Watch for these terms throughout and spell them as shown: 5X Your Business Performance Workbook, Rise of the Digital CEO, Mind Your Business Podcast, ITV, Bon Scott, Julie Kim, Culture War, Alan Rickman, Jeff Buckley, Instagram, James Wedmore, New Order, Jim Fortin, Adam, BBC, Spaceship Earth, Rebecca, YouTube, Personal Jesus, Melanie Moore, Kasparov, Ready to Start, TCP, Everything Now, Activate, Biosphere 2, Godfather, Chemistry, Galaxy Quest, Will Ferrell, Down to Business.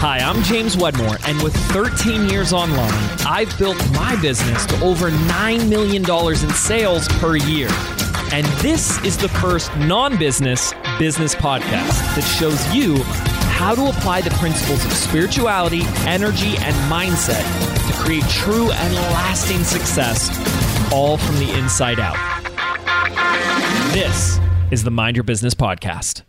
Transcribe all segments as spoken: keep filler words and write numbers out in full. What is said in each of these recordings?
Hi, I'm James Wedmore, and with thirteen years online, I've built my business to over nine million dollars in sales per year. And this is the first non-business business podcast that shows you how to apply the principles of spirituality, energy, and mindset to create true and lasting success, all from the inside out. This is the Mind Your Business Podcast.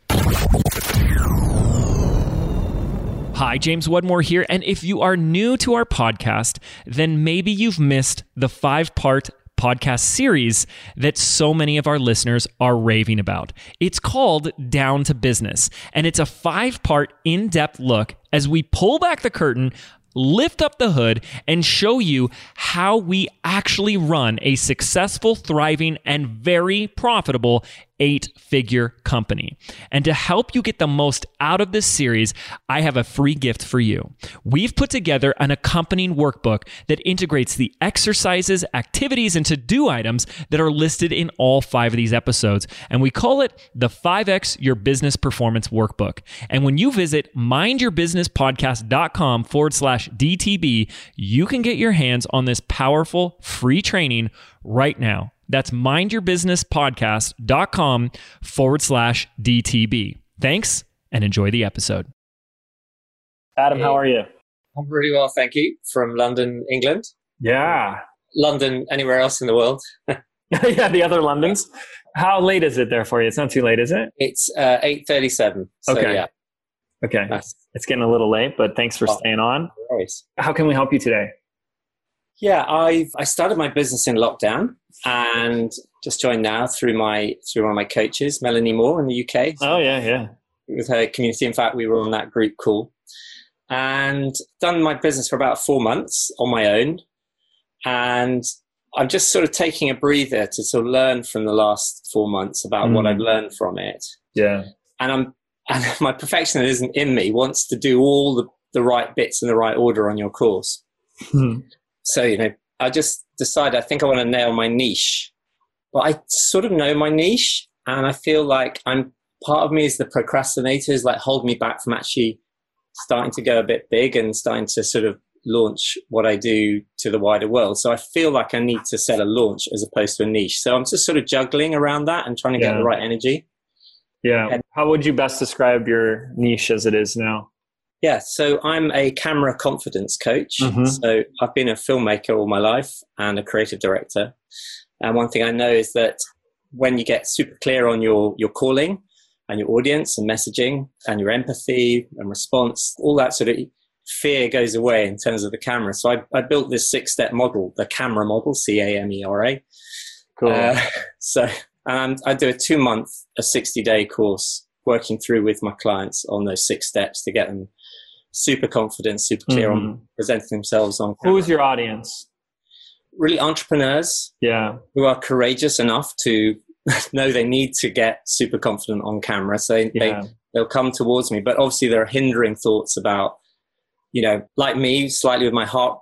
Hi, James Wedmore here, and if you are new to our podcast, then maybe you've missed the five-part podcast series that so many of our listeners are raving about. It's called Down to Business, and it's a five-part in-depth look as we pull back the curtain, lift up the hood, and show you how we actually run a successful, thriving, and very profitable eight-figure company. And to help you get the most out of this series, I have a free gift for you. We've put together an accompanying workbook that integrates the exercises, activities, and to-do items that are listed in all five of these episodes. And we call it the five X Your Business Performance Workbook. And when you visit mindyourbusinesspodcast.com forward slash DTB, you can get your hands on this powerful free training right now. That's mindyourbusinesspodcast.com forward slash DTB. Thanks, and enjoy the episode. Adam, how are you? I'm really well, thank you. From London, England. Yeah. London, anywhere else in the world. Yeah, the other Londons. How late is it there for you? It's not too late, is it? It's uh, eight thirty-seven. So, okay. Yeah. Okay. Nice. It's getting a little late, but thanks for oh, staying on. No worries. How can we help you today? Yeah, I I started my business in lockdown and just joined now through my through one of my coaches, Melanie Moore in the U K. So oh yeah, yeah. With her community, in fact, we were on that group call, and done my business for about four months on my own, and I'm just sort of taking a breather to sort of learn from the last four months about mm. what I've learned from it. Yeah, and I'm and my perfectionism in me wants to do all the the right bits in the right order on your course. So, you know, I just decided I think I want to nail my niche. But I sort of know my niche, and I feel like I'm part of me is the procrastinators, like hold me back from actually starting to go a bit big and starting to sort of launch what I do to the wider world. So I feel like I need to sell a launch as opposed to a niche. So I'm just sort of juggling around that and trying to yeah. get the right energy. Yeah. And how would you best describe your niche as it is now? Yeah, so I'm a camera confidence coach. Mm-hmm. So I've been a filmmaker all my life and a creative director. And one thing I know is that when you get super clear on your, your calling and your audience and messaging and your empathy and response, all that sort of fear goes away in terms of the camera. So I, I built this six-step model, the camera model, C A M E R A. Cool. Uh, so and I do a two-month, a sixty-day course working through with my clients on those six steps to get them super confident, super clear mm-hmm. on presenting themselves on camera. Who is your audience? Really entrepreneurs yeah, who are courageous enough to know they need to get super confident on camera. So yeah. they, they'll come towards me. But obviously there are hindering thoughts about, you know, like me, slightly with my heart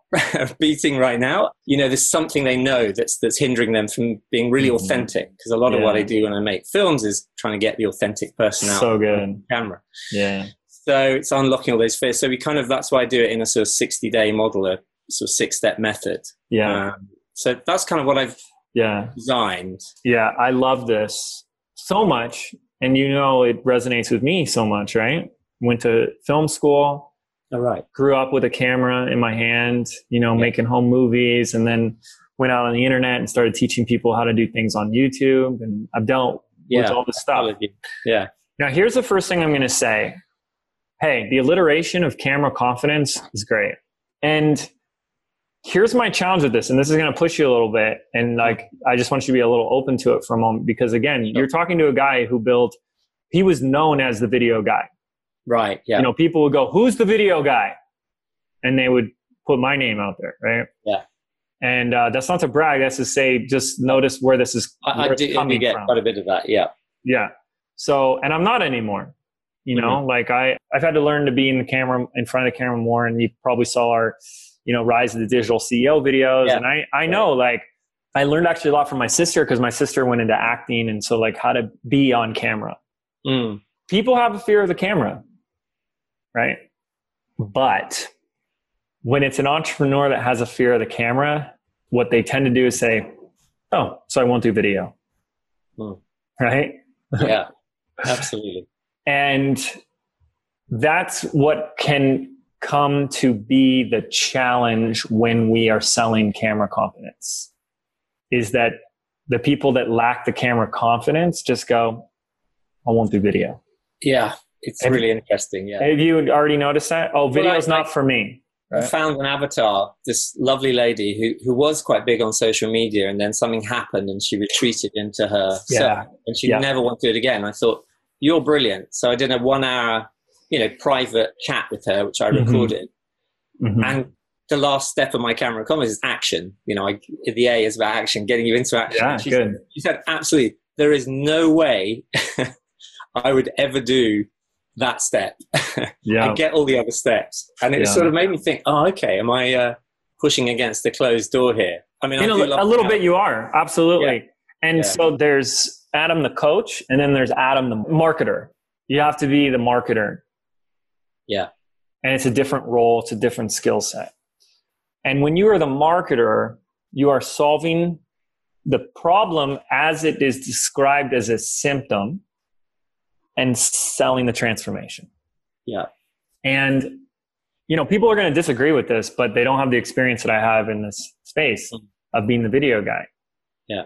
beating right now, you know, there's something they know that's that's hindering them from being really mm-hmm. authentic. Because a lot yeah. of what I do when I make films is trying to get the authentic person out so on good. camera. Yeah. So it's unlocking all those fears. So we kind of, that's why I do it in a sort of sixty-day model, a sort of six-step method. Yeah. Um, so that's kind of what I've yeah. designed. Yeah, I love this so much. And you know, it resonates with me so much, right? Went to film school. All right. Grew up with a camera in my hand, you know, yeah. making home movies, and then went out on the internet and started teaching people how to do things on YouTube. And I've dealt yeah. with all this stuff. Yeah. Now, here's the first thing I'm going to say. Hey, the alliteration of camera confidence is great. And here's my challenge with this. And this is going to push you a little bit. And like, I just want you to be a little open to it for a moment, because again, you're talking to a guy who built, he was known as the video guy. Right. Yeah. You know, people would go, who's the video guy? And they would put my name out there. Right. Yeah. And uh, that's not to brag. That's to say, just notice where this is I, where I do, coming get from. Quite a bit of that. Yeah. Yeah. So, and I'm not anymore. You know, mm-hmm. like I, I've had to learn to be in the camera, in front of the camera more. And you probably saw our, you know, Rise of the Digital C E O videos. Yeah. And I, I know, like, I learned actually a lot from my sister, because my sister went into acting. And so, like, how to be on camera. Mm. People have a fear of the camera, right? But when it's an entrepreneur that has a fear of the camera, what they tend to do is say, oh, so I won't do video. Hmm. Right? Yeah, absolutely. And that's what can come to be the challenge when we are selling camera confidence, is that the people that lack the camera confidence just go, I won't do video. Yeah, it's have really you, interesting. Yeah. Have you already noticed that? Oh, video's well, I, not I, for me. Right? I found an avatar, this lovely lady who, who was quite big on social media, and then something happened and she retreated into her yeah. self, and she yeah. never wanted to do it again. I thought, you're brilliant. So I did a one hour, you know, private chat with her, which I recorded. Mm-hmm. And the last step of my camera comments is action. You know, I, the A is about action, getting you into action. Yeah, she, good. Said, she said, absolutely, there is no way I would ever do that step. Yeah. I get all the other steps. And it yeah. sort of made me think, oh, okay, am I uh, pushing against the closed door here? I mean, I a, a little bit you are, absolutely. Yeah. And yeah. so there's Adam the coach, and then there's Adam the marketer. You have to be the marketer. Yeah. And it's a different role. It's a different skill set. And when you are the marketer, you are solving the problem as it is described as a symptom and selling the transformation. Yeah. And, you know, people are going to disagree with this, but they don't have the experience that I have in this space mm-hmm. of being the video guy. Yeah.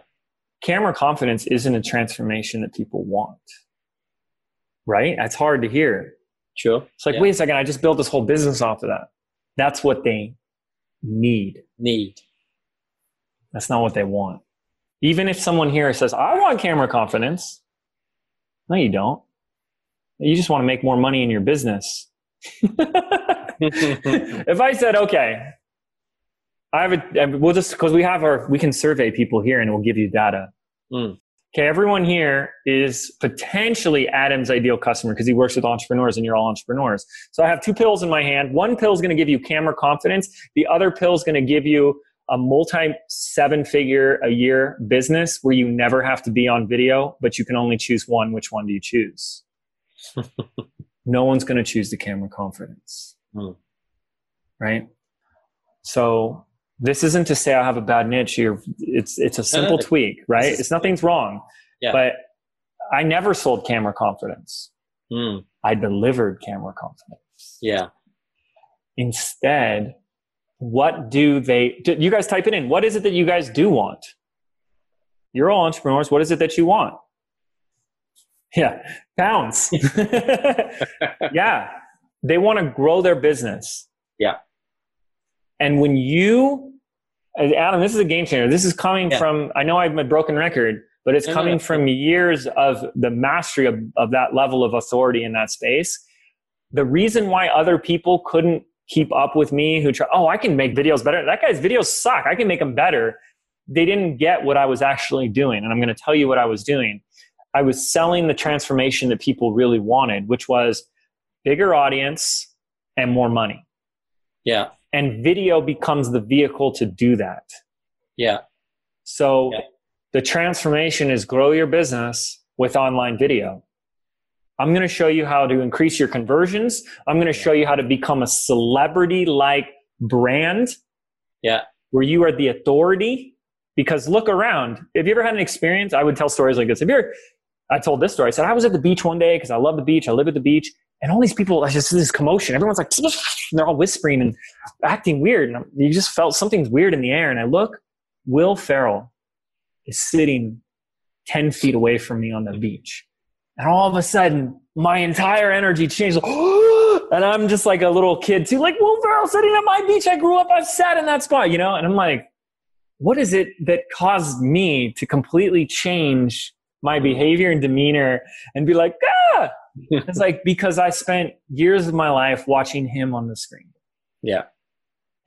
Camera confidence isn't a transformation that people want. Right? That's hard to hear. Sure. It's like, yeah. wait a second, I just built this whole business off of that. That's what they need. Need. That's not what they want. Even if someone here says, I want camera confidence. No, you don't. You just want to make more money in your business. If I said, okay, I have a, we'll just, cause we have our, we can survey people here and we'll give you data. Mm. Okay, everyone here is potentially Adam's ideal customer because he works with entrepreneurs and you're all entrepreneurs. So I have two pills in my hand. One pill is going to give you camera confidence. The other pill is going to give you a multi seven figure a year business where you never have to be on video, but you can only choose one. Which one do you choose? No one's going to choose the camera confidence. Mm. Right? So this isn't to say I have a bad niche. You're, it's it's a simple no, no, tweak, right? It's nothing's wrong. Yeah. But I never sold camera confidence. Mm. I delivered camera confidence. Yeah. Instead, what do they, do you guys type it in? What is it that you guys do want? You're all entrepreneurs. What is it that you want? Yeah. Pounds. Yeah. They want to grow their business. Yeah. And when you, Adam, this is a game changer. This is coming yeah. from, I know I'm a broken record, but it's no, coming no, no. from years of the mastery of, of that level of authority in that space. The reason why other people couldn't keep up with me who try, oh, I can make videos better. That guy's videos suck. I can make them better. They didn't get what I was actually doing. And I'm going to tell you what I was doing. I was selling the transformation that people really wanted, which was bigger audience and more money. Yeah. And video becomes the vehicle to do that. Yeah. So yeah. the transformation is grow your business with online video. I'm going to show you how to increase your conversions. I'm going to show you how to become a celebrity-like brand. Yeah. Where you are the authority. Because look around. If you ever had an experience, I would tell stories like this. If you're, I told this story. I said, I was at the beach one day because I love the beach. I live at the beach. And all these people, I just see this commotion. Everyone's like, and they're all whispering and acting weird. And you just felt something's weird in the air. And I look, Will Ferrell is sitting ten feet away from me on the beach. And all of a sudden, my entire energy changed. Like, oh! And I'm just like a little kid too. Like, Will Ferrell sitting at my beach. I grew up, I've sat in that spot, you know? And I'm like, what is it that caused me to completely change my behavior and demeanor and be like, ah! It's like, because I spent years of my life watching him on the screen. Yeah.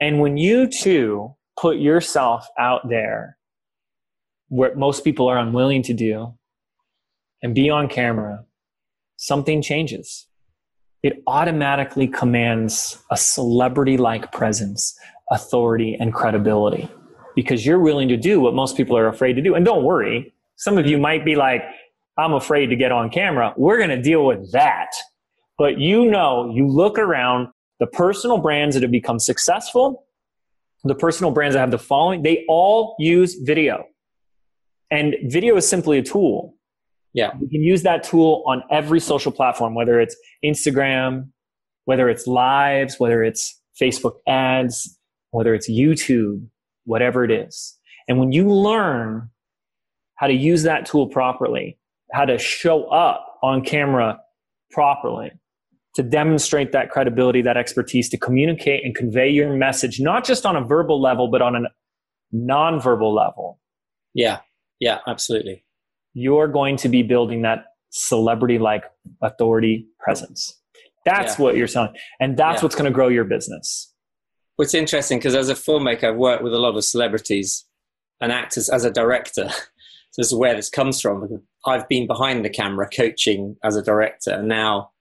And when you too put yourself out there, what most people are unwilling to do, and be on camera, something changes. It automatically commands a celebrity-like presence, authority, and credibility, because you're willing to do what most people are afraid to do. And don't worry, some of you might be like, I'm afraid to get on camera. We're going to deal with that. But you know, you look around, The personal brands that have become successful, the personal brands that have the following, they all use video. And video is simply a tool. Yeah. You can use that tool on every social platform, whether it's Instagram, whether it's lives, whether it's Facebook ads, whether it's YouTube, whatever it is. And when you learn how to use that tool properly, how to show up on camera properly, to demonstrate that credibility, that expertise, to communicate and convey your message, not just on a verbal level, but on a nonverbal level. Yeah, yeah, absolutely. You're going to be building that celebrity-like authority presence. That's yeah. what you're selling. And that's yeah. what's going to grow your business. Well, it's interesting because as a filmmaker, I've worked with a lot of celebrities and actors as a director. So this is where this comes from. I've been behind the camera coaching as a director. And now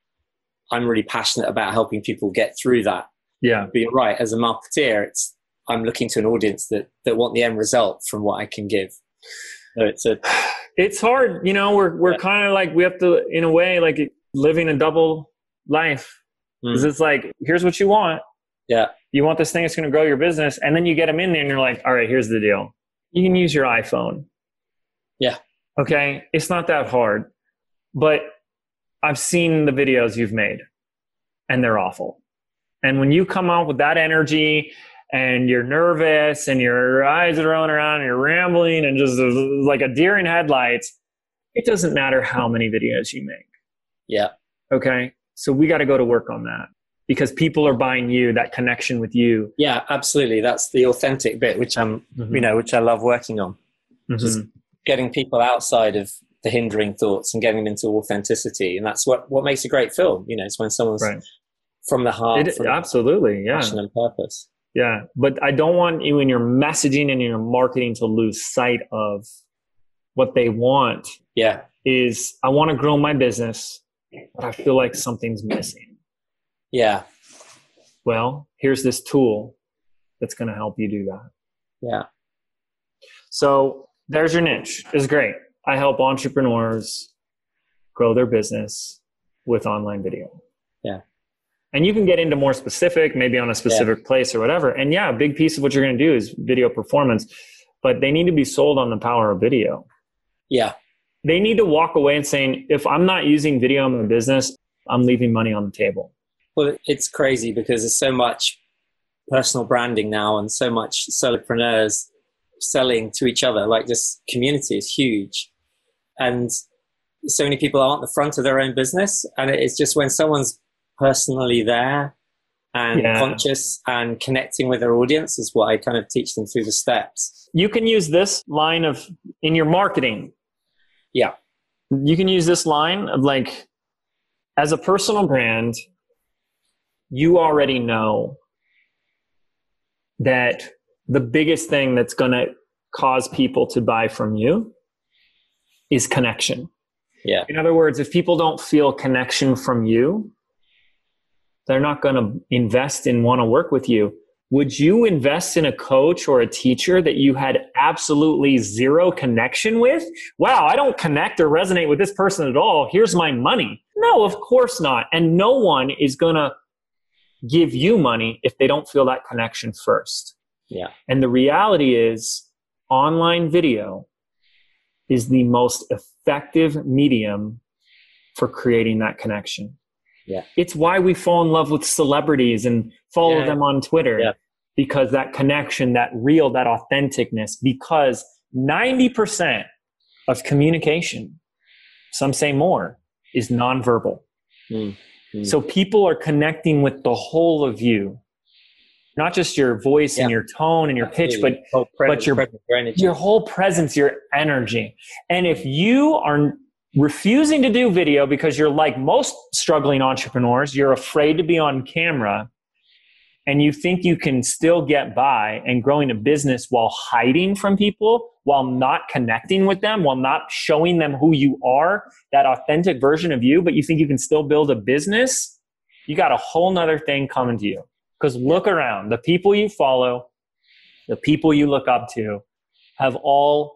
I'm really passionate about helping people get through that. Yeah. But you're right. As a marketeer, it's, I'm looking to an audience that, that want the end result from what I can give. So it's a, it's hard. You know, we're, we're yeah. kind of like, we have to, in a way, like living a double life. Because mm. it's like, here's what you want. Yeah. You want this thing that's going to grow your business. And then you get them in there and you're like, all right, here's the deal. You can use your iPhone. Yeah. Okay. It's not that hard, but I've seen the videos you've made and they're awful. And when you come out with that energy and you're nervous and your eyes are rolling around and you're rambling and just like a deer in headlights, it doesn't matter how many videos you make. Yeah. Okay. So we got to go to work on that because people are buying you, that connection with you. Yeah, absolutely. That's the authentic bit, which I'm, mm-hmm. you know, which I love working on. Mm-hmm. Just getting people outside of the hindering thoughts and getting them into authenticity. And that's what, what makes a great film. You know, it's when someone's right. from the heart. It, from absolutely. Yeah. Passion and purpose. Yeah. But I don't want you in your messaging and in your marketing to lose sight of what they want. Yeah. Is I want to grow my business, but I feel like something's missing. Yeah. Well, here's this tool that's going to help you do that. Yeah. So there's your niche. It's great. I help entrepreneurs grow their business with online video. Yeah. And you can get into more specific, maybe on a specific yeah. place or whatever. And yeah, a big piece of what you're going to do is video performance, but they need to be sold on the power of video. Yeah. They need to walk away and saying, if I'm not using video in my business, I'm leaving money on the table. Well, it's crazy because there's so much personal branding now and so much solopreneurs selling to each other. Like this community is huge. And so many people aren't the front of their own business. And it's just when someone's personally there and yeah. conscious and connecting with their audience is what I kind of teach them through the steps. You can use this line of in your marketing. Yeah. You can use this line of like, as a personal brand, you already know that the biggest thing that's going to cause people to buy from you is connection. Yeah. In other words, if people don't feel connection from you, they're not going to invest and want to work with you. Would you invest in a coach or a teacher that you had absolutely zero connection with? Wow, I don't connect or resonate with this person at all. Here's my money. No, of course not. And no one is going to give you money if they don't feel that connection first. Yeah. And the reality is online video is the most effective medium for creating that connection. Yeah. It's why we fall in love with celebrities and follow yeah. them on Twitter. Yeah. Because that connection, that real, that authenticness, because ninety percent of communication, some say more, is nonverbal. Mm-hmm. So people are connecting with the whole of you, not just your voice yeah. and your tone and your pitch, Absolutely. but, presence, but your, presence, your, your whole presence, your energy. And if you are refusing to do video because you're like most struggling entrepreneurs, you're afraid to be on camera, and you think you can still get by and growing a business while hiding from people, while not connecting with them, while not showing them who you are, that authentic version of you, but you think you can still build a business, you got a whole nother thing coming to you. Because look around, the people you follow, the people you look up to have all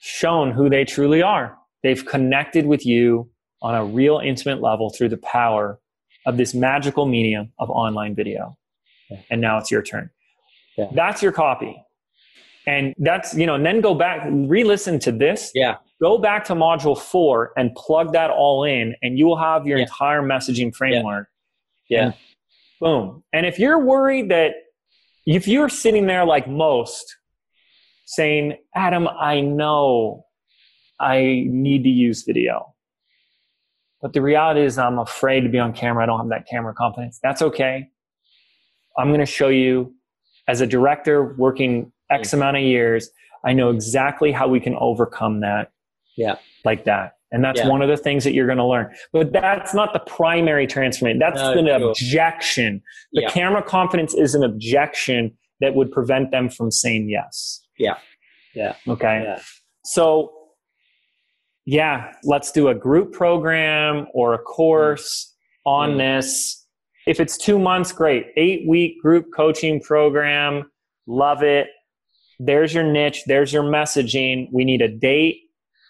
shown who they truly are. They've connected with you on a real intimate level through the power of this magical medium of online video. Yeah. And now it's your turn. Yeah. That's your copy. And that's, you know, and then go back, re-listen to this. Yeah. Go back to module four and plug that all in, and you will have your yeah. entire messaging framework. Yeah. yeah. And boom. And if you're worried that, if you're sitting there like most saying, Adam, I know I need to use video, but the reality is I'm afraid to be on camera. I don't have that camera confidence. That's okay. I'm going to show you, as a director working X amount of years, I know exactly how we can overcome that. Yeah. Like that. And that's yeah. one of the things that you're going to learn. But that's not the primary transformation. That's no, an sure. objection. The yeah. camera confidence is an objection that would prevent them from saying yes. Yeah. Yeah. Okay. Yeah. So yeah, let's do a group program or a course mm. on mm. this. If it's two months, great. Eight week group coaching program. Love it. There's your niche. There's your messaging. We need a date.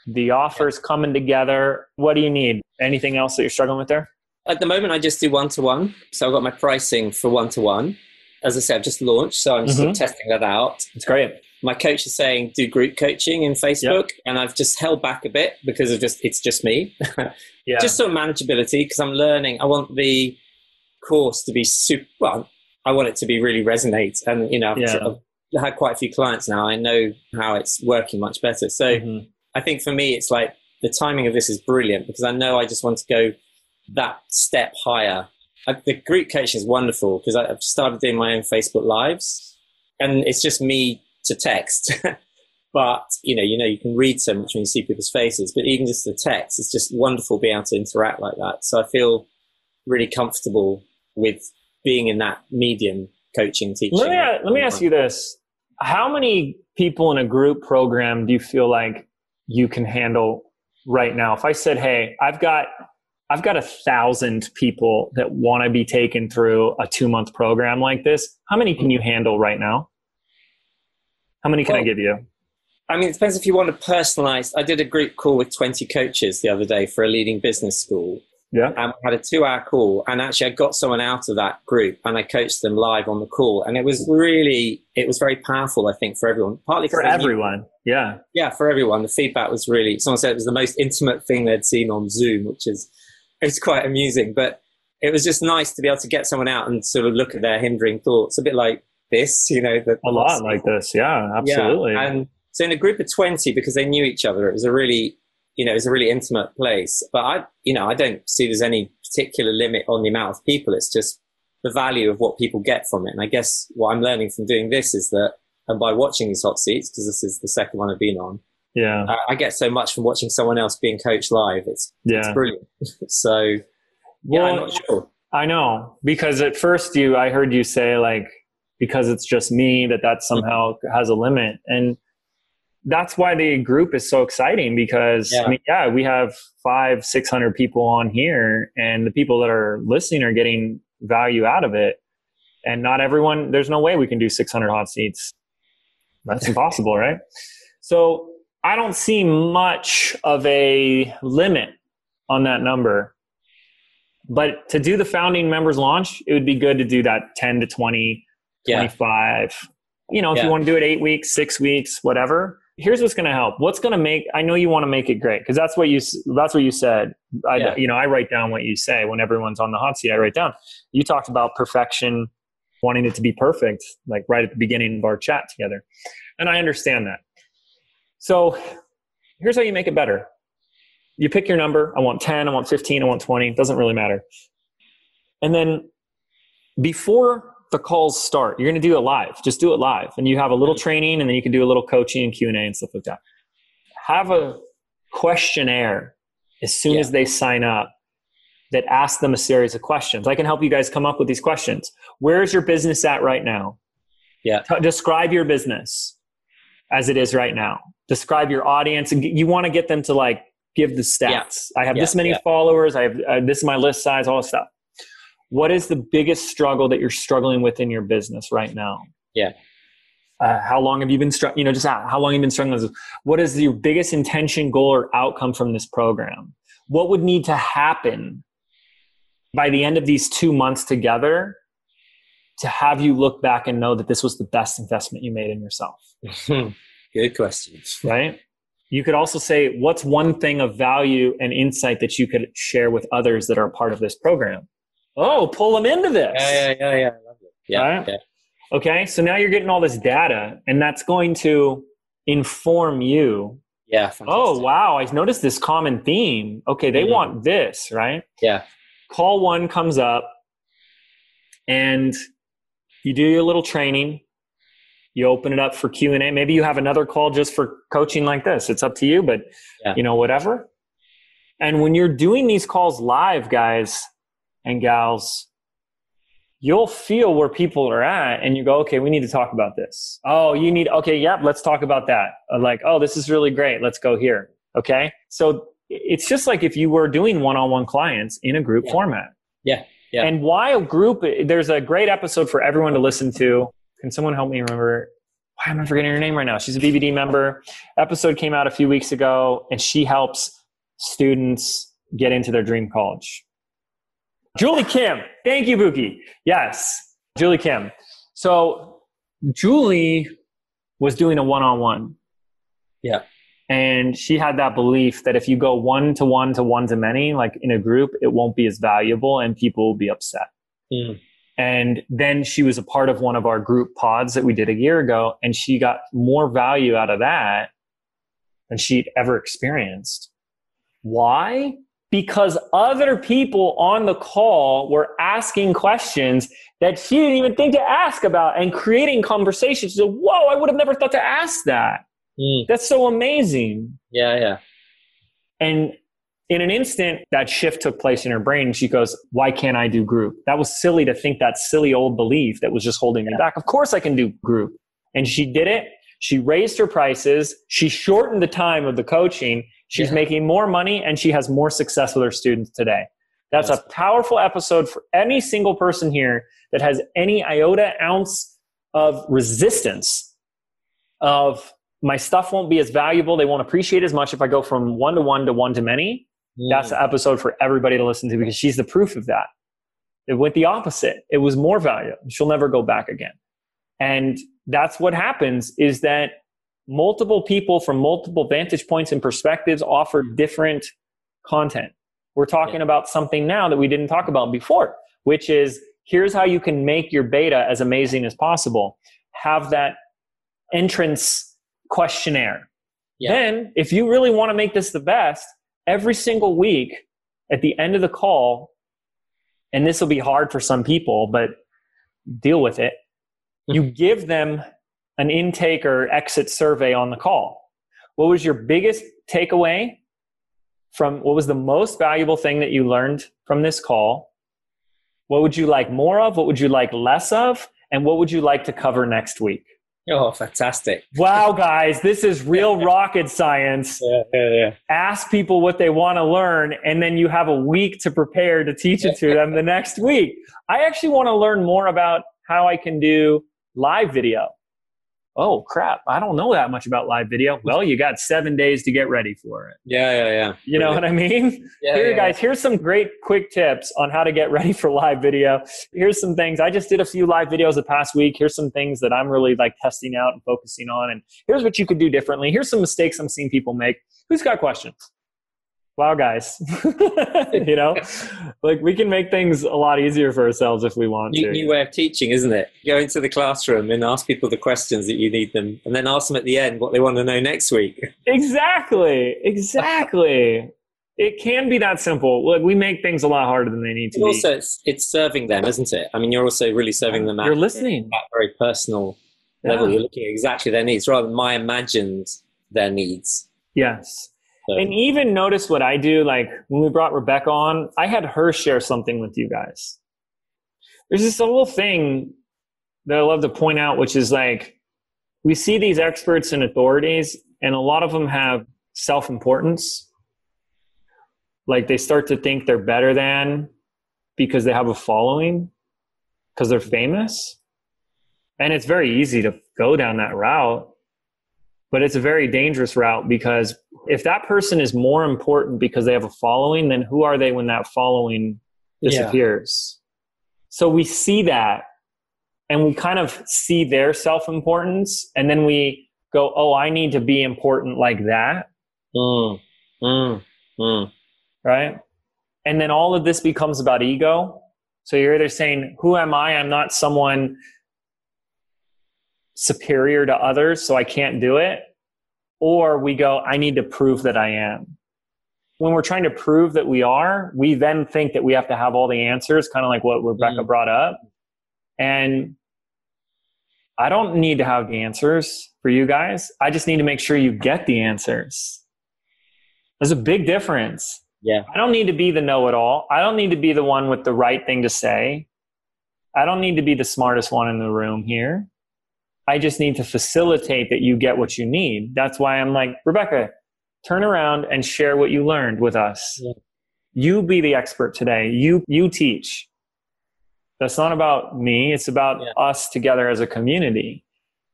The offer's coming together. What do you need? Anything else that you're struggling with there? At the moment, I just do one-to-one. So I've got my pricing for one-to-one. As I said, I've just launched, so I'm mm-hmm. still testing that out. It's great. My coach is saying do group coaching in Facebook, yep. and I've just held back a bit because of just it's just me. yeah. Just sort of manageability, because I'm learning. I want the course to be super, well, I want it to be really resonate. And, you know, I've, yeah. I've had quite a few clients now. I know how it's working much better. So... Mm-hmm. I think for me, it's like the timing of this is brilliant because I know I just want to go that step higher. I, the group coaching is wonderful because I've started doing my own Facebook Lives and it's just me to text. But, you know, you know, you can read so much when you see people's faces, but even just the text, it's just wonderful being able to interact like that. So I feel really comfortable with being in that medium, coaching, teaching. Let me, let me ask you this. How many people in a group program do you feel like you can handle right now? If I said, hey, I've got, I've got a thousand people that want to be taken through a two month program like this. How many can you handle right now? How many can well, I give you? I mean, it depends if you want to personalize. I did a group call with twenty coaches the other day for a leading business school. Yeah. And we had a two hour call, and actually I got someone out of that group and I coached them live on the call. And it was really, it was very powerful, I think, for everyone. Partly for everyone. Knew, yeah. Yeah. For everyone. The feedback was really, someone said it was the most intimate thing they'd seen on Zoom, which is, it's quite amusing, but it was just nice to be able to get someone out and sort of look at their hindering thoughts, a bit like this, you know, the, a lot like this. Yeah, absolutely. Yeah. And so in a group of twenty, because they knew each other, it was a really, you know, it's a really intimate place. But I, you know, I don't see there's any particular limit on the amount of people. It's just the value of what people get from it. And I guess what I'm learning from doing this is that, and by watching these hot seats, because this is the second one I've been on, yeah, I, I get so much from watching someone else being coached live. It's, yeah. it's brilliant. So, yeah, well, I'm not sure. I know, because at first you, I heard you say like, because it's just me, that that somehow has a limit. And that's why the group is so exciting because yeah. I mean, yeah, we have five, six hundred people on here, and the people that are listening are getting value out of it. And not everyone, there's no way we can do six hundred hot seats. That's impossible, right? So I don't see much of a limit on that number, but to do the founding members launch, it would be good to do that ten to twenty, yeah. twenty-five, you know, if yeah. you want to do it eight weeks, six weeks, whatever. Here's what's going to help. What's going to make, I know you want to make it great because that's what you, that's what you said. I, yeah. you know, I write down what you say when everyone's on the hot seat, I write down. You talked about perfection, wanting it to be perfect, like right at the beginning of our chat together. And I understand that. So here's how you make it better. You pick your number. I want ten, I want fifteen, I want twenty. It doesn't really matter. And then before the calls start, you're going to do it live. Just do it live. And you have a little training, and then you can do a little coaching and Q and A and stuff like that. Have a questionnaire as soon yeah. as they sign up that asks them a series of questions. I can help you guys come up with these questions. Where's your business at right now? Yeah. T- describe your business as it is right now. Describe your audience. And you want to get them to like give the stats. Yeah. I have yeah. this many yeah. followers. I have uh, this is my list size, all this stuff. What is the biggest struggle that you're struggling with in your business right now? Yeah. Uh, how long have you been struggling? You know, just how, how long have you been struggling? With what is your biggest intention, goal, or outcome from this program? What would need to happen by the end of these two months together, to have you look back and know that this was the best investment you made in yourself? Good questions. Right? You could also say, what's one thing of value and insight that you could share with others that are a part of this program? Oh, pull them into this. Yeah, yeah, yeah. yeah. I love it. Yeah, right? yeah. Okay, so now you're getting all this data, and that's going to inform you. Yeah. Fantastic. Oh, wow, I've noticed this common theme. Okay, they mm-hmm. want this, right? Yeah. Call one comes up, and you do your little training. You open it up for Q and A. Maybe you have another call just for coaching like this. It's up to you, but yeah. you know, whatever. And when you're doing these calls live, guys and gals, you'll feel where people are at, and you go, okay, we need to talk about this. Oh, you need, okay, yep, let's talk about that. Like, oh, this is really great. Let's go here. Okay. So it's just like if you were doing one-on-one clients in a group yeah. format. Yeah. Yeah. And why a group, there's a great episode for everyone to listen to. Can someone help me remember? Why am I forgetting her name right now? She's a B B D member. Episode came out a few weeks ago, and she helps students get into their dream college. Julie Kim. Thank you, Buki. Yes, Julie Kim. So Julie was doing a one-on-one. Yeah. And she had that belief that if you go one-to-one to one-to-many, like in a group, it won't be as valuable and people will be upset. Mm. And then she was a part of one of our group pods that we did a year ago, and she got more value out of that than she'd ever experienced. Why? Because other people on the call were asking questions that she didn't even think to ask about and creating conversations. She said, whoa, I would have never thought to ask that. Mm. That's so amazing. Yeah, yeah. And in an instant, that shift took place in her brain. And she goes, why can't I do group? That was silly to think that silly old belief that was just holding me yeah. back. Of course I can do group. And she did it. She raised her prices. She shortened the time of the coaching. She's yeah. making more money, and she has more success with her students today. That's yes. a powerful episode for any single person here that has any iota ounce of resistance of my stuff won't be as valuable. They won't appreciate as much if I go from one-to-one to one-to-many. That's the episode for everybody to listen to, because she's the proof of that. It went the opposite. It was more value. She'll never go back again. And that's what happens, is that multiple people from multiple vantage points and perspectives offer different content. We're talking yeah. about something now that we didn't talk about before, which is here's how you can make your beta as amazing as possible. Have that entrance questionnaire. Yeah. Then if you really want to make this the best, every single week at the end of the call, and this will be hard for some people, but deal with it, you give them an intake or exit survey on the call. What was your biggest takeaway from, what was the most valuable thing that you learned from this call? What would you like more of? What would you like less of? And what would you like to cover next week? Oh, fantastic. Wow, guys, this is real rocket science. Yeah, yeah, yeah. Ask people what they want to learn, and then you have a week to prepare to teach it to them the next week. I actually want to learn more about how I can do live video. Oh, crap. I don't know that much about live video. Well, you got seven days to get ready for it. Yeah, yeah, yeah. You know yeah. what I mean? Yeah, Here, yeah, guys, yeah. here's some great quick tips on how to get ready for live video. Here's some things. I just did a few live videos the past week. Here's some things that I'm really like testing out and focusing on. And here's what you could do differently. Here's some mistakes I'm seeing people make. Who's got questions? Wow, guys. You know, like we can make things a lot easier for ourselves if we want new, to. New way of teaching, isn't it? Go into the classroom and ask people the questions that you need them, and then ask them at the end what they want to know next week. Exactly. Exactly. It can be that simple. Like, we make things a lot harder than they need to and be. Also, it's, it's serving them, isn't it? I mean, you're also really serving them at you're listening. That very personal yeah. level. You're looking at exactly their needs rather than my imagined their needs. Yes. So. And even notice what I do, like when we brought Rebecca on, I had her share something with you guys. There's this little thing that I love to point out, which is like, we see these experts and authorities, and a lot of them have self-importance. Like they start to think they're better than because they have a following, because they're famous. And it's very easy to go down that route. But it's a very dangerous route, because if that person is more important because they have a following, then who are they when that following disappears. Yeah. So we see that and we kind of see their self-importance, and then we go, oh, I need to be important like that. Mm, mm, mm. Right? And then all of this becomes about ego. So you're either saying, who am I? I'm not someone superior to others, so I can't do it. Or we go, I need to prove that I am. When we're trying to prove that we are, we then think that we have to have all the answers, kind of like what Rebecca mm. brought up. And I don't need to have the answers for you guys. I just need to make sure you get the answers. There's a big difference. Yeah. I don't need to be the know-it-all. I don't need to be the one with the right thing to say. I don't need to be the smartest one in the room here. I just need to facilitate that you get what you need. That's why I'm like, Rebecca, turn around and share what you learned with us. Yeah. You be the expert today. You you teach. That's not about me. It's about yeah. us together as a community.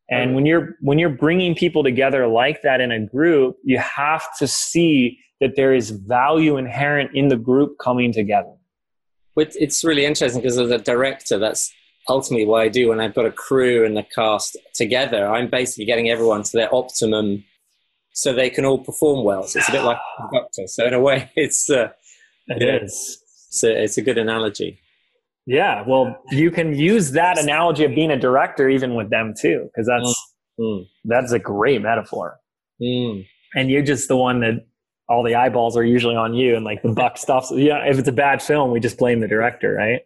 And mm. when you're when you're bringing people together like that in a group, you have to see that there is value inherent in the group coming together. But it's really interesting because as a director, that's ultimately what I do when I've got a crew and a cast together. I'm basically getting everyone to their optimum so they can all perform well. So it's a bit like a conductor. So in a way, it's, uh, it yeah, is. It's, a, it's a good analogy. Yeah, well, you can use that analogy of being a director even with them too, because that's mm. that's a great metaphor. Mm. And you're just the one that all the eyeballs are usually on you, and like the buck stops. Yeah, if it's a bad film, we just blame the director, right?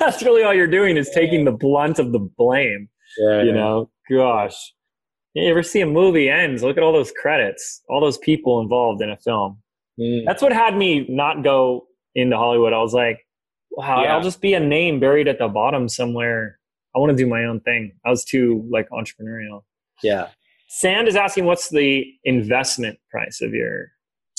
That's really all you're doing is taking the blunt of the blame. Yeah, you know, yeah. Gosh, you ever see a movie ends? Look at all those credits, all those people involved in a film. Mm. That's what had me not go into Hollywood. I was like, wow, yeah. I'll just be a name buried at the bottom somewhere. I want to do my own thing. I was too like entrepreneurial. Yeah. Sand is asking, what's the investment price of your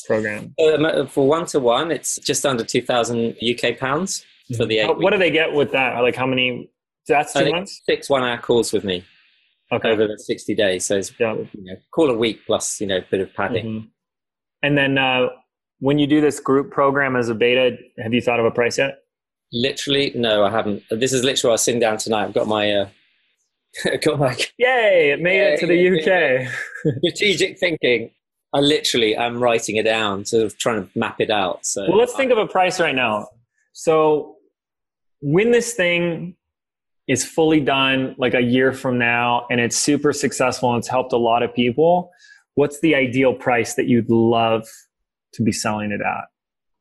program? Um, for one-to-one, it's just under two thousand U K pounds for the eight What weeks. Do they get with that? Like how many? That's two months? Six one-hour calls with me okay. over the sixty days. So it's yeah. you know, call a week plus, you know, a bit of padding. Mm-hmm. And then uh, when you do this group program as a beta, have you thought of a price yet? Literally, no, I haven't. This is literally what I was sitting down tonight. I've got my, uh, got my yay! It made yay, it to the U K. Strategic thinking. I literally, I'm writing it down, sort of trying to map it out. So, well, let's think of a price right now. So, when this thing is fully done, like a year from now, and it's super successful and it's helped a lot of people, what's the ideal price that you'd love to be selling it at?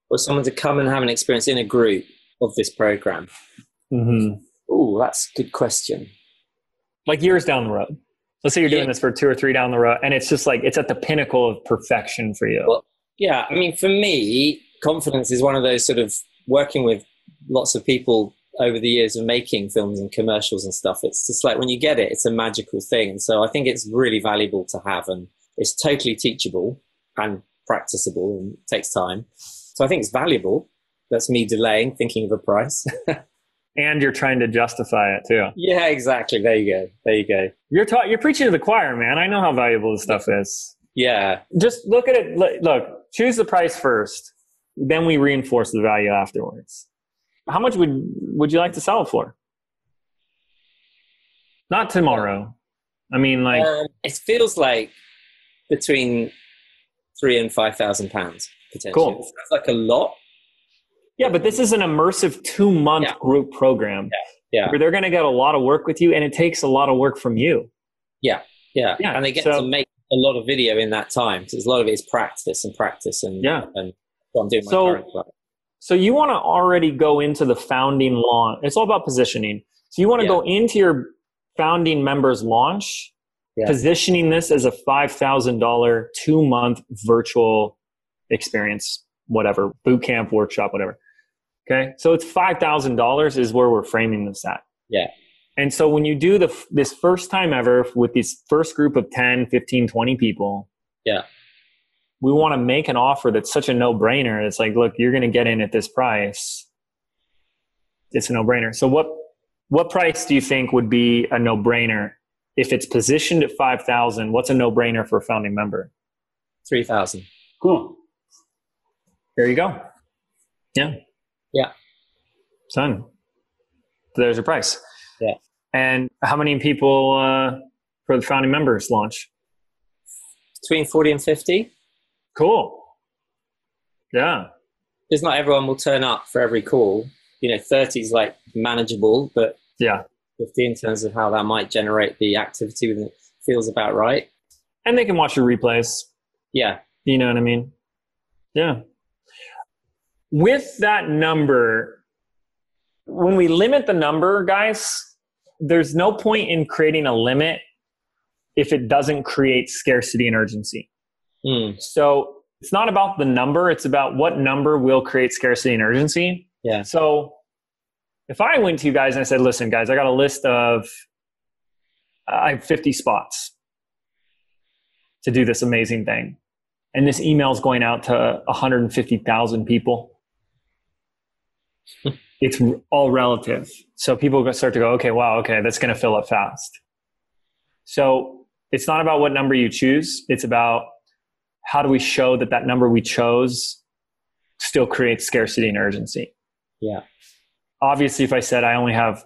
For someone to come and have an experience in a group of this program? Mm-hmm. Oh, that's a good question. Like years down the road. Let's say you're doing yeah. this for two or three down the road, and it's just like, it's at the pinnacle of perfection for you. Well, yeah. I mean, for me, confidence is one of those sort of working with lots of people over the years of making films and commercials and stuff. It's just like when you get it, it's a magical thing. And so I think it's really valuable to have, and it's totally teachable and practicable and takes time. So I think it's valuable. That's me delaying, thinking of a price. And you're trying to justify it too. Yeah, exactly. There you go. There you go. You're ta- you're preaching to the choir, man. I know how valuable this stuff is. Yeah. Just look at it. Look, choose the price first. Then we reinforce the value afterwards. How much would, would you like to sell it for? Not tomorrow. I mean, like... Um, it feels like between three and five thousand pounds, potentially. Cool. Sounds like a lot. Yeah, but this is an immersive two-month yeah. group program yeah. Yeah. where they're going to get a lot of work with you, and it takes a lot of work from you. Yeah, yeah. yeah. And they get so, to make a lot of video in that time. So a lot of it is practice and practice. And, yeah. and I'm doing my so, current work. So you want to already go into the founding launch. It's all about positioning. So you want to yeah. go into your founding members launch, yeah. positioning this as a five thousand dollars two-month virtual experience, whatever, boot camp, workshop, whatever. Okay, so it's five thousand dollars is where we're framing this at. Yeah. And so when you do the this first time ever with this first group of ten, fifteen, twenty people, yeah, we want to make an offer that's such a no-brainer. It's like, look, you're going to get in at this price. It's a no-brainer. So what what price do you think would be a no-brainer? If it's positioned at five thousand, what's a no-brainer for a founding member? three thousand. Cool. There you go. Yeah. Yeah. Done. There's your price. Yeah. And how many people uh, for the founding members launch? Between forty and fifty. Cool. Yeah. Because not everyone will turn up for every call. You know, thirty is like manageable, but yeah, fifty in terms of how that might generate the activity within it feels about right. And they can watch the replays. Yeah. You know what I mean? Yeah. With that number, when we limit the number, guys, there's no point in creating a limit if it doesn't create scarcity and urgency. Mm. So it's not about the number. It's about what number will create scarcity and urgency. Yeah. So if I went to you guys and I said, listen, guys, I got a list of, I have fifty spots to do this amazing thing. And this email is going out to one hundred fifty thousand people. It's all relative. So people start to go, okay, wow, okay, that's going to fill up fast. So it's not about what number you choose. It's about how do we show that that number we chose still creates scarcity and urgency. Yeah. Obviously, if I said I only have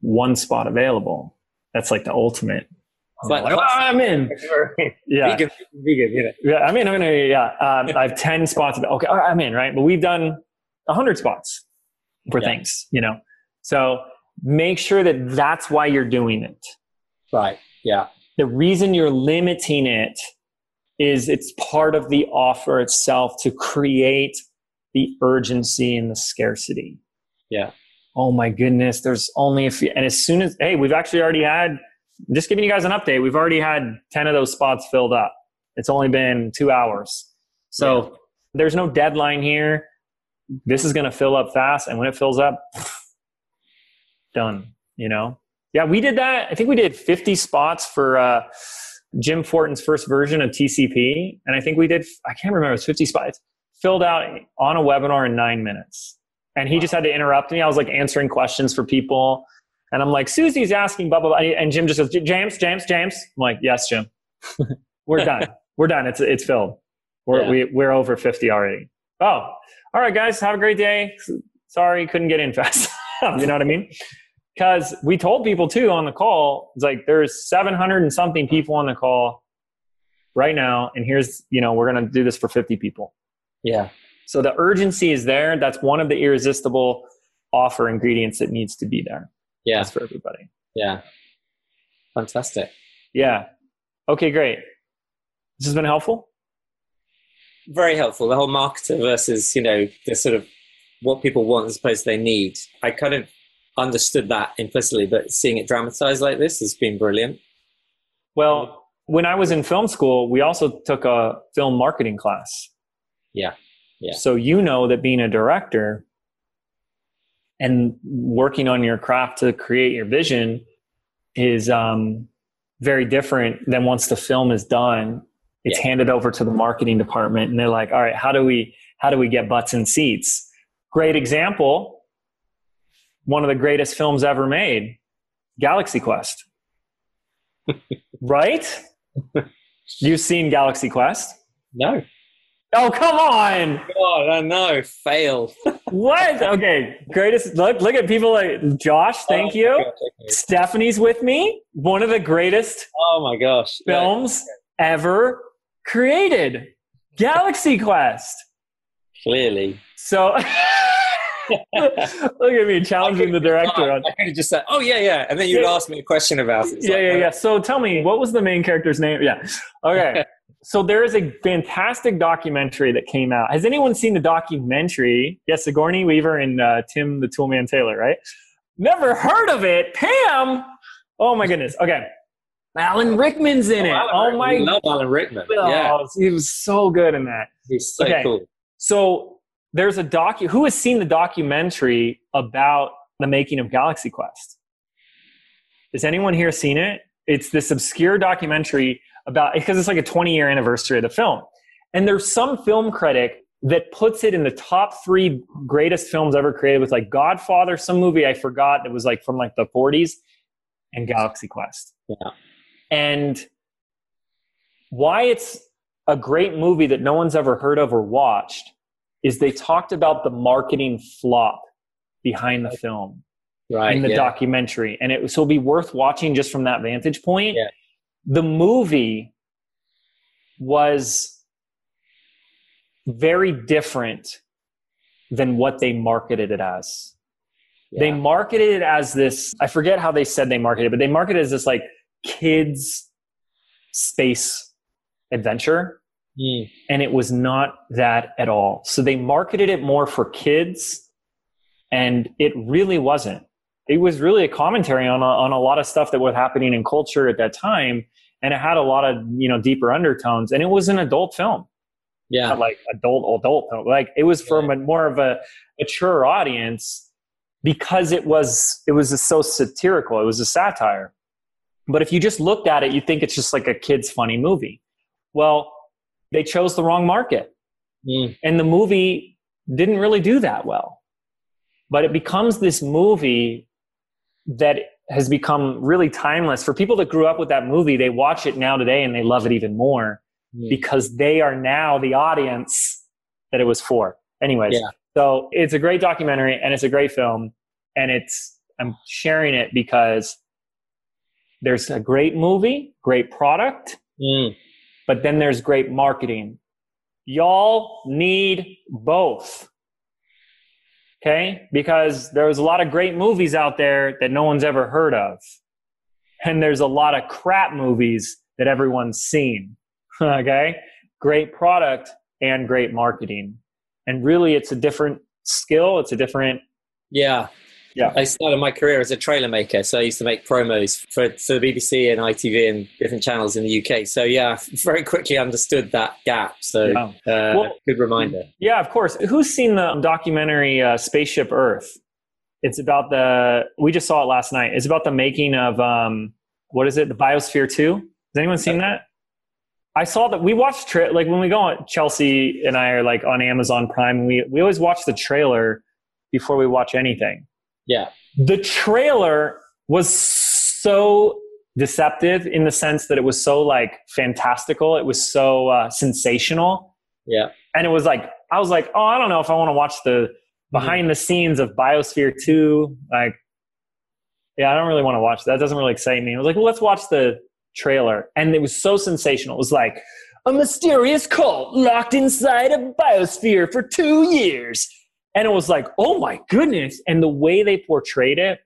one spot available, that's like the ultimate. It's like, like oh, I'm in. Yeah. Vegan, vegan, you know. Yeah, I'm in. I'm in. Yeah. Um, I have ten spots. Okay, I'm in, right? But we've done one hundred spots for yeah. things, you know? So make sure that that's why you're doing it. Right. Yeah. The reason you're limiting it is it's part of the offer itself to create the urgency and the scarcity. Yeah. Oh my goodness. There's only a few. And as soon as, hey, we've actually already had, just giving you guys an update, we've already had ten of those spots filled up. It's only been two hours. So yeah. There's no deadline here. This is going to fill up fast. And when it fills up, done, you know? Yeah, we did that. I think we did fifty spots for uh, Jim Fortin's first version of T C P. And I think we did, I can't remember, it was fifty spots. Filled out on a webinar in nine minutes. And he just had to interrupt me. I was like answering questions for people. And I'm like, Susie's asking, blah, blah, blah. And Jim just goes, James, James, James. I'm like, yes, Jim. We're done. We're done. It's it's filled. We're, yeah. we, we're over fifty already. Oh, all right, guys. Have a great day. Sorry, couldn't get in fast. You know what I mean? Because we told people, too, on the call, it's like there's seven hundred and something people on the call right now. And here's, you know, we're going to do this for fifty people. Yeah. So the urgency is there. That's one of the irresistible offer ingredients that needs to be there. Yeah. That's for everybody. Yeah. Fantastic. Yeah. Okay, great. This has been helpful? Very helpful. The whole marketer versus, you know, the sort of what people want as opposed to they need. I kind of understood that implicitly, but seeing it dramatized like this has been brilliant. Well, when I was in film school, we also took a film marketing class. Yeah. Yeah. So you know that being a director and working on your craft to create your vision is um, very different than once the film is done. It's yeah. handed over to the marketing department, and they're like, "All right, how do we how do we get butts in seats?" Great example. One of the greatest films ever made, Galaxy Quest. Right? You've seen Galaxy Quest? No. Oh, come on. God, I know. Fail. What? Okay. Greatest. Look, look at people like Josh. Thank oh, you. Gosh, okay. Stephanie's with me. One of the greatest oh my gosh. films yeah. ever created. Galaxy Quest. Clearly. So look at me challenging the director. On. I could have just said, oh, yeah, yeah. And then you'd yeah. ask me a question about it. It's yeah, like, yeah, oh. yeah. So tell me, what was the main character's name? Yeah. Okay. So there is a fantastic documentary that came out. Has anyone seen the documentary? Yes, Sigourney Weaver and uh, Tim the Toolman Taylor, right? Never heard of it. Pam! Oh, my goodness. Okay. Alan Rickman's in oh, it. Alan oh, Rickman. my. We love Alan Rickman. Oh, yeah. He was so good in that. He's so okay. cool. So there's a docu... Who has seen the documentary about the making of Galaxy Quest? Has anyone here seen it? It's this obscure documentary about, because it's like a twenty year anniversary of the film. And there's some film critic that puts it in the top three greatest films ever created with like Godfather, some movie I forgot that was like from like the forties, and Galaxy Quest. Yeah. And why it's a great movie that no one's ever heard of or watched is they talked about the marketing flop behind the film, right, in the yeah. documentary. And it so it'll be worth watching just from that vantage point. Yeah. The movie was very different than what they marketed it as. Yeah. They marketed it as this, I forget how they said they marketed it, but they marketed it as this like kids space adventure. Mm. And it was not that at all. So they marketed it more for kids, and it really wasn't. It was really a commentary on a, on a lot of stuff that was happening in culture at that time. And it had a lot of, you know, deeper undertones, and it was an adult film. Yeah. Like adult, adult. Like it was for yeah. a, more of a mature audience because it was, it was a, so satirical. It was a satire. But if you just looked at it, you think it's just like a kid's funny movie. Well, they chose the wrong market. Mm. And the movie didn't really do that well, but it becomes this movie that has become really timeless for people that grew up with that movie. They watch it now today and they love it even more. Because they are now the audience that it was for. Anyways, yeah. So it's a great documentary, and it's a great film, and it's, I'm sharing it because there's a great movie, great product, mm. but then there's great marketing. Y'all need both. Okay? Because there's a lot of great movies out there that no one's ever heard of. And there's a lot of crap movies that everyone's seen. Okay. Great product and great marketing. And really it's a different skill. It's a different. Yeah. Yeah. I started my career as a trailer maker. So I used to make promos for, for the B B C and I T V and different channels in the U K. So yeah, very quickly understood that gap. So yeah. uh, well, good reminder. Yeah, of course. Who's seen the documentary uh, Spaceship Earth? It's about the, we just saw it last night. It's about the making of, um, what is it? The Biosphere two. Has anyone seen okay. that? I saw that we watched, tra- like when we go on, Chelsea and I are like on Amazon Prime, and we, we always watch the trailer before we watch anything. Yeah. The trailer was so deceptive in the sense that it was so like fantastical. It was so uh, sensational. Yeah. And it was like, I was like, oh, I don't know if I want to watch the behind mm-hmm. the scenes of Biosphere two. Like, yeah, I don't really want to watch that. That doesn't really excite me. I was like, well, let's watch the trailer, and it was so sensational. It was like a mysterious cult locked inside a biosphere for two years, and it was like, oh my goodness. And the way they portrayed it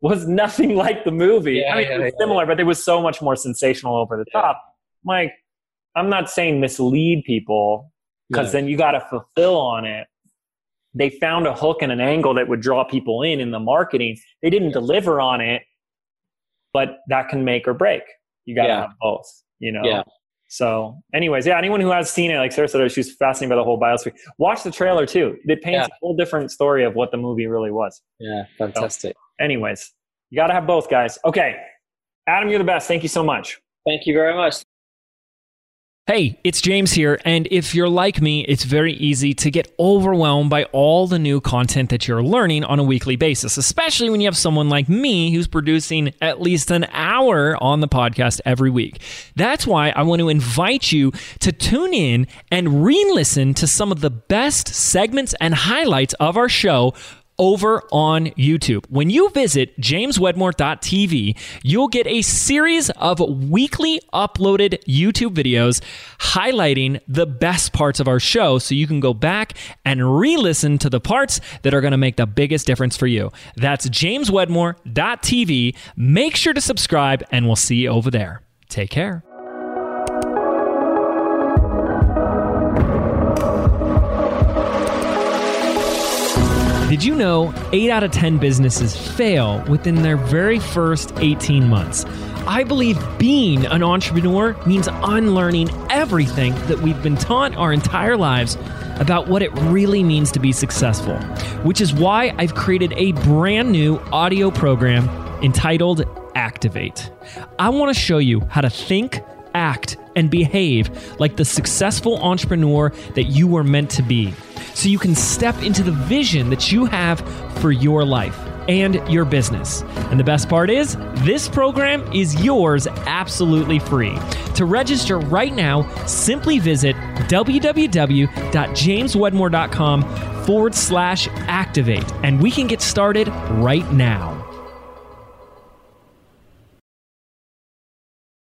was nothing like the movie. Yeah, I mean yeah, it was yeah, similar yeah. but it was so much more sensational, over the yeah. top. Like, I'm not saying mislead people, because yeah. then you got to fulfill on it. They found a hook and an angle that would draw people in in the marketing. They didn't yeah. deliver on it, but that can make or break. You got to yeah. have both, you know? Yeah. So anyways, yeah, anyone who has seen it, like Sarah said, she's fascinated by the whole biosphere. Watch the trailer too. It paints yeah. a whole different story of what the movie really was. Yeah, fantastic. So, anyways, you got to have both, guys. Okay. Adam, you're the best. Thank you so much. Thank you very much. Hey, it's James here, and if you're like me, it's very easy to get overwhelmed by all the new content that you're learning on a weekly basis, especially when you have someone like me who's producing at least an hour on the podcast every week. That's why I want to invite you to tune in and re-listen to some of the best segments and highlights of our show over on YouTube. When you visit james wedmore dot t v, you'll get a series of weekly uploaded YouTube videos highlighting the best parts of our show, so you can go back and re-listen to the parts that are going to make the biggest difference for you. That's james wedmore dot t v. Make sure to subscribe, and we'll see you over there. Take care. Did you know eight out of ten businesses fail within their very first eighteen months? I believe being an entrepreneur means unlearning everything that we've been taught our entire lives about what it really means to be successful, which is why I've created a brand new audio program entitled Activate. I want to show you how to think, act, and behave like the successful entrepreneur that you were meant to be, so you can step into the vision that you have for your life. and your business. And the best part is, this program is yours absolutely free. To register right now, simply visit www dot james wedmore dot com forward slash activate, and we can get started right now.